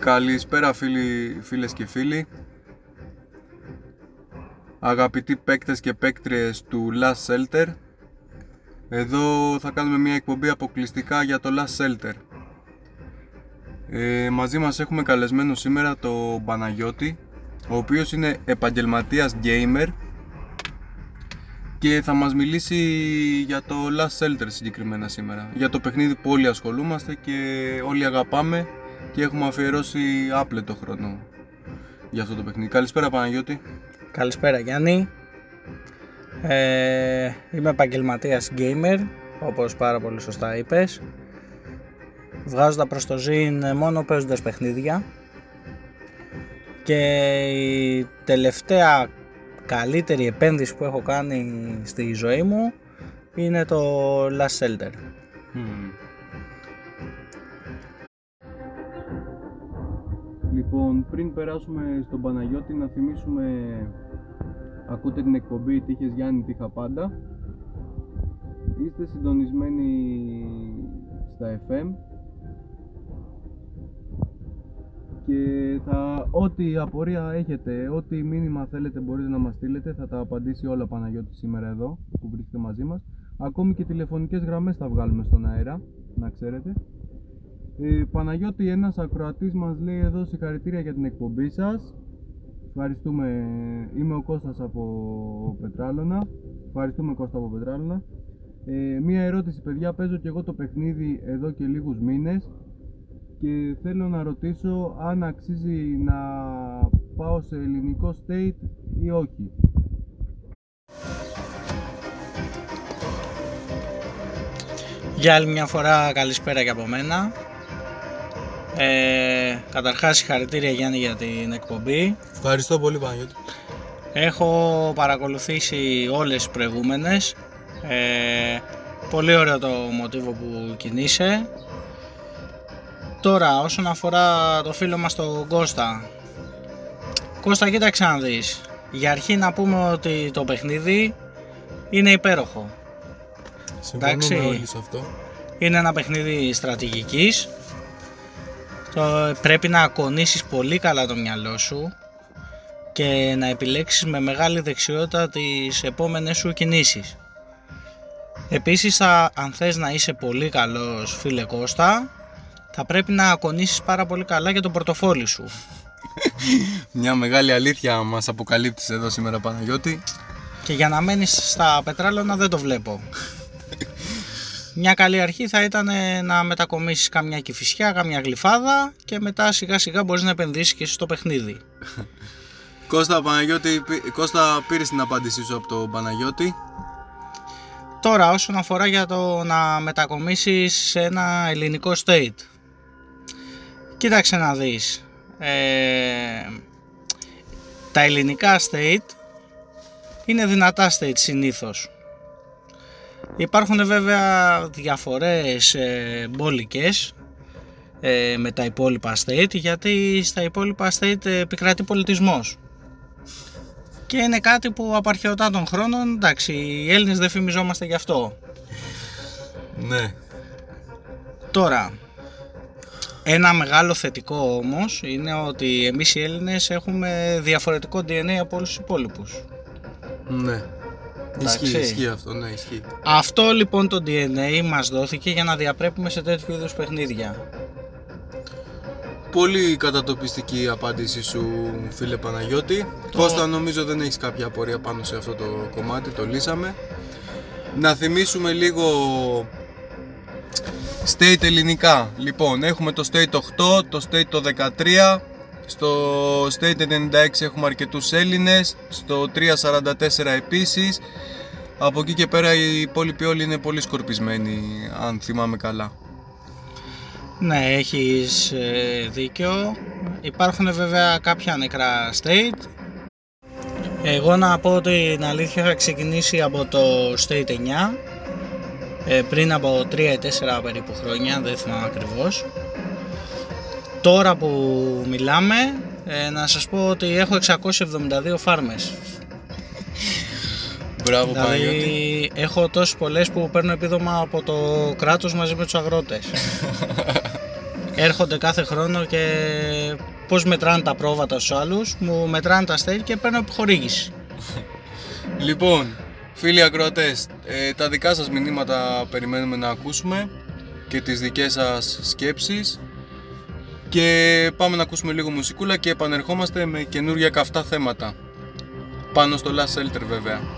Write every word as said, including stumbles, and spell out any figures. Καλησπέρα φίλοι, φίλες και φίλοι, αγαπητοί παίκτες και παίκτριες του Last Shelter. Εδώ θα κάνουμε μια εκπομπή αποκλειστικά για το Last Shelter. ε, Μαζί μας έχουμε καλεσμένο σήμερα τον Παναγιώτη, ο οποίος είναι επαγγελματίας gamer και θα μας μιλήσει για το Last Shelter συγκεκριμένα σήμερα, για το παιχνίδι που όλοι ασχολούμαστε και όλοι αγαπάμε και έχουμε αφιερώσει άπλετο χρόνο για αυτό το παιχνίδι. Καλησπέρα Παναγιώτη. Καλησπέρα Γιάννη. ε, Είμαι επαγγελματίας gamer, όπως πάρα πολύ σωστά είπες, βγάζοντα προς το ζήν μόνο παίζοντας παιχνίδια. Και η τελευταία καλύτερη επένδυση που έχω κάνει στη ζωή μου είναι το Last Shelter. Mm. Λοιπόν, πριν περάσουμε στον Παναγιώτη, να θυμίσουμε, ακούτε την εκπομπή Τύχες Γιάννη, τύχα πάντα. Είστε συντονισμένοι στα εφ εμ και θα, ό,τι απορία έχετε, ό,τι μήνυμα θέλετε μπορείτε να μας στείλετε, θα τα απαντήσει όλα ο Παναγιώτης σήμερα εδώ που βρίσκεται μαζί μας. Ακόμη και τηλεφωνικές γραμμές θα βγάλουμε στον αέρα, να ξέρετε. Ε, Παναγιώτη, ένας ακροατής μας λέει εδώ συγχαρητήρια για την εκπομπή σας. Ευχαριστούμε, είμαι ο Κώστας από Πετράλωνα. Ευχαριστούμε Κώστα από Πετράλωνα. Ε, μία ερώτηση παιδιά, παίζω και εγώ το παιχνίδι εδώ και λίγους μήνες και θέλω να ρωτήσω αν αξίζει να πάω σε ελληνικό state ή όχι. Για άλλη μια φορά καλησπέρα και από μένα. Ε, καταρχάς συγχαρητήρια Γιάννη για την εκπομπή. Ευχαριστώ πολύ Παναγιώτη. Έχω παρακολουθήσει όλες τις προηγούμενες. Ε, πολύ ωραίο το μοτίβο που κινείσαι. Τώρα όσον αφορά το φίλο μας τον Κώστα. Κώστα, κοίταξε να δεις. Για αρχή να πούμε ότι το παιχνίδι είναι υπέροχο. Συμφωνούμε όλοι σε αυτό. Είναι ένα παιχνίδι στρατηγικής. Το, πρέπει να ακονίσεις πολύ καλά το μυαλό σου και να επιλέξεις με μεγάλη δεξιότητα τις επόμενες σου κινήσεις. Επίσης, θα, αν θες να είσαι πολύ καλός φίλε Κώστα, θα πρέπει να ακονίσεις πάρα πολύ καλά για το πορτοφόλι σου. Μια μεγάλη αλήθεια μας αποκαλύπτεις εδώ σήμερα Παναγιώτη. Και για να μένεις στα Πετράλωνα δεν το βλέπω. Μια καλή αρχή θα ήταν να μετακομίσεις κάμια Κυφισιά, κάμια Γλυφάδα και μετά σιγά σιγά μπορείς να επενδύσεις και στο παιχνίδι. Κώστα, Παναγιώτη, Κώστα, πήρες την απάντησή σου από τον Παναγιώτη. Τώρα όσον αφορά για το να μετακομίσεις σε ένα ελληνικό state. Κοίταξε να δεις. Ε, τα ελληνικά state είναι δυνατά state συνήθως. Υπάρχουν βέβαια διαφορές ε, μπόλικες ε, με τα υπόλοιπα state, γιατί στα υπόλοιπα state επικρατεί πολιτισμός και είναι κάτι που από αρχαιοτά των χρόνων, εντάξει, οι Έλληνες δεν φημιζόμαστε γι' αυτό. Ναι. Τώρα, ένα μεγάλο θετικό όμως είναι ότι εμείς οι Έλληνες έχουμε διαφορετικό ντι εν έι από όλους τους υπόλοιπους. Ναι. Ισχύει, ισχύει αυτό, ναι, ισχύει. Αυτό λοιπόν το ντι εν έι μας δόθηκε για να διαπρέπουμε σε τέτοιου είδους παιχνίδια. Πολύ κατατοπιστική απάντησή σου φίλε Παναγιώτη. Το... Κώστα, νομίζω δεν έχεις κάποια απορία πάνω σε αυτό το κομμάτι, το λύσαμε. Να θυμίσουμε λίγο state ελληνικά. Λοιπόν, έχουμε το state οκτώ, το state το δεκατρία. Στο State ενενήντα έξι έχουμε αρκετούς Έλληνες, στο τριακόσια σαράντα τέσσερα επίσης. Από εκεί και πέρα οι υπόλοιποι όλοι είναι πολύ σκορπισμένοι, αν θυμάμαι καλά. Ναι, έχεις δίκιο. Υπάρχουν βέβαια κάποια νεκρά State. Εγώ να πω την αλήθεια, είχα ξεκινήσει από το State εννιά, πριν από τρία τέσσερα περίπου χρόνια, δεν θυμάμαι ακριβώς. Τώρα που μιλάμε, ε, να σας πω ότι έχω εξακόσιες εβδομήντα δύο φάρμες. Μπράβο δηλαδή, Παναγιώτη. Έχω τόσες πολλές που παίρνω επίδομα από το κράτος μαζί με τους αγρότες. Έρχονται κάθε χρόνο και πώς μετράνε τα πρόβατα στους άλλους, μου μετράνε τα αστέρια και παίρνω επιχορήγηση. Λοιπόν, φίλοι ακροατές, ε, τα δικά σας μηνύματα περιμένουμε να ακούσουμε και τις δικές σας σκέψεις. Και πάμε να ακούσουμε λίγο μουσικούλα και επανερχόμαστε με καινούργια καυτά θέματα. Πάνω στο Last Shelter βέβαια.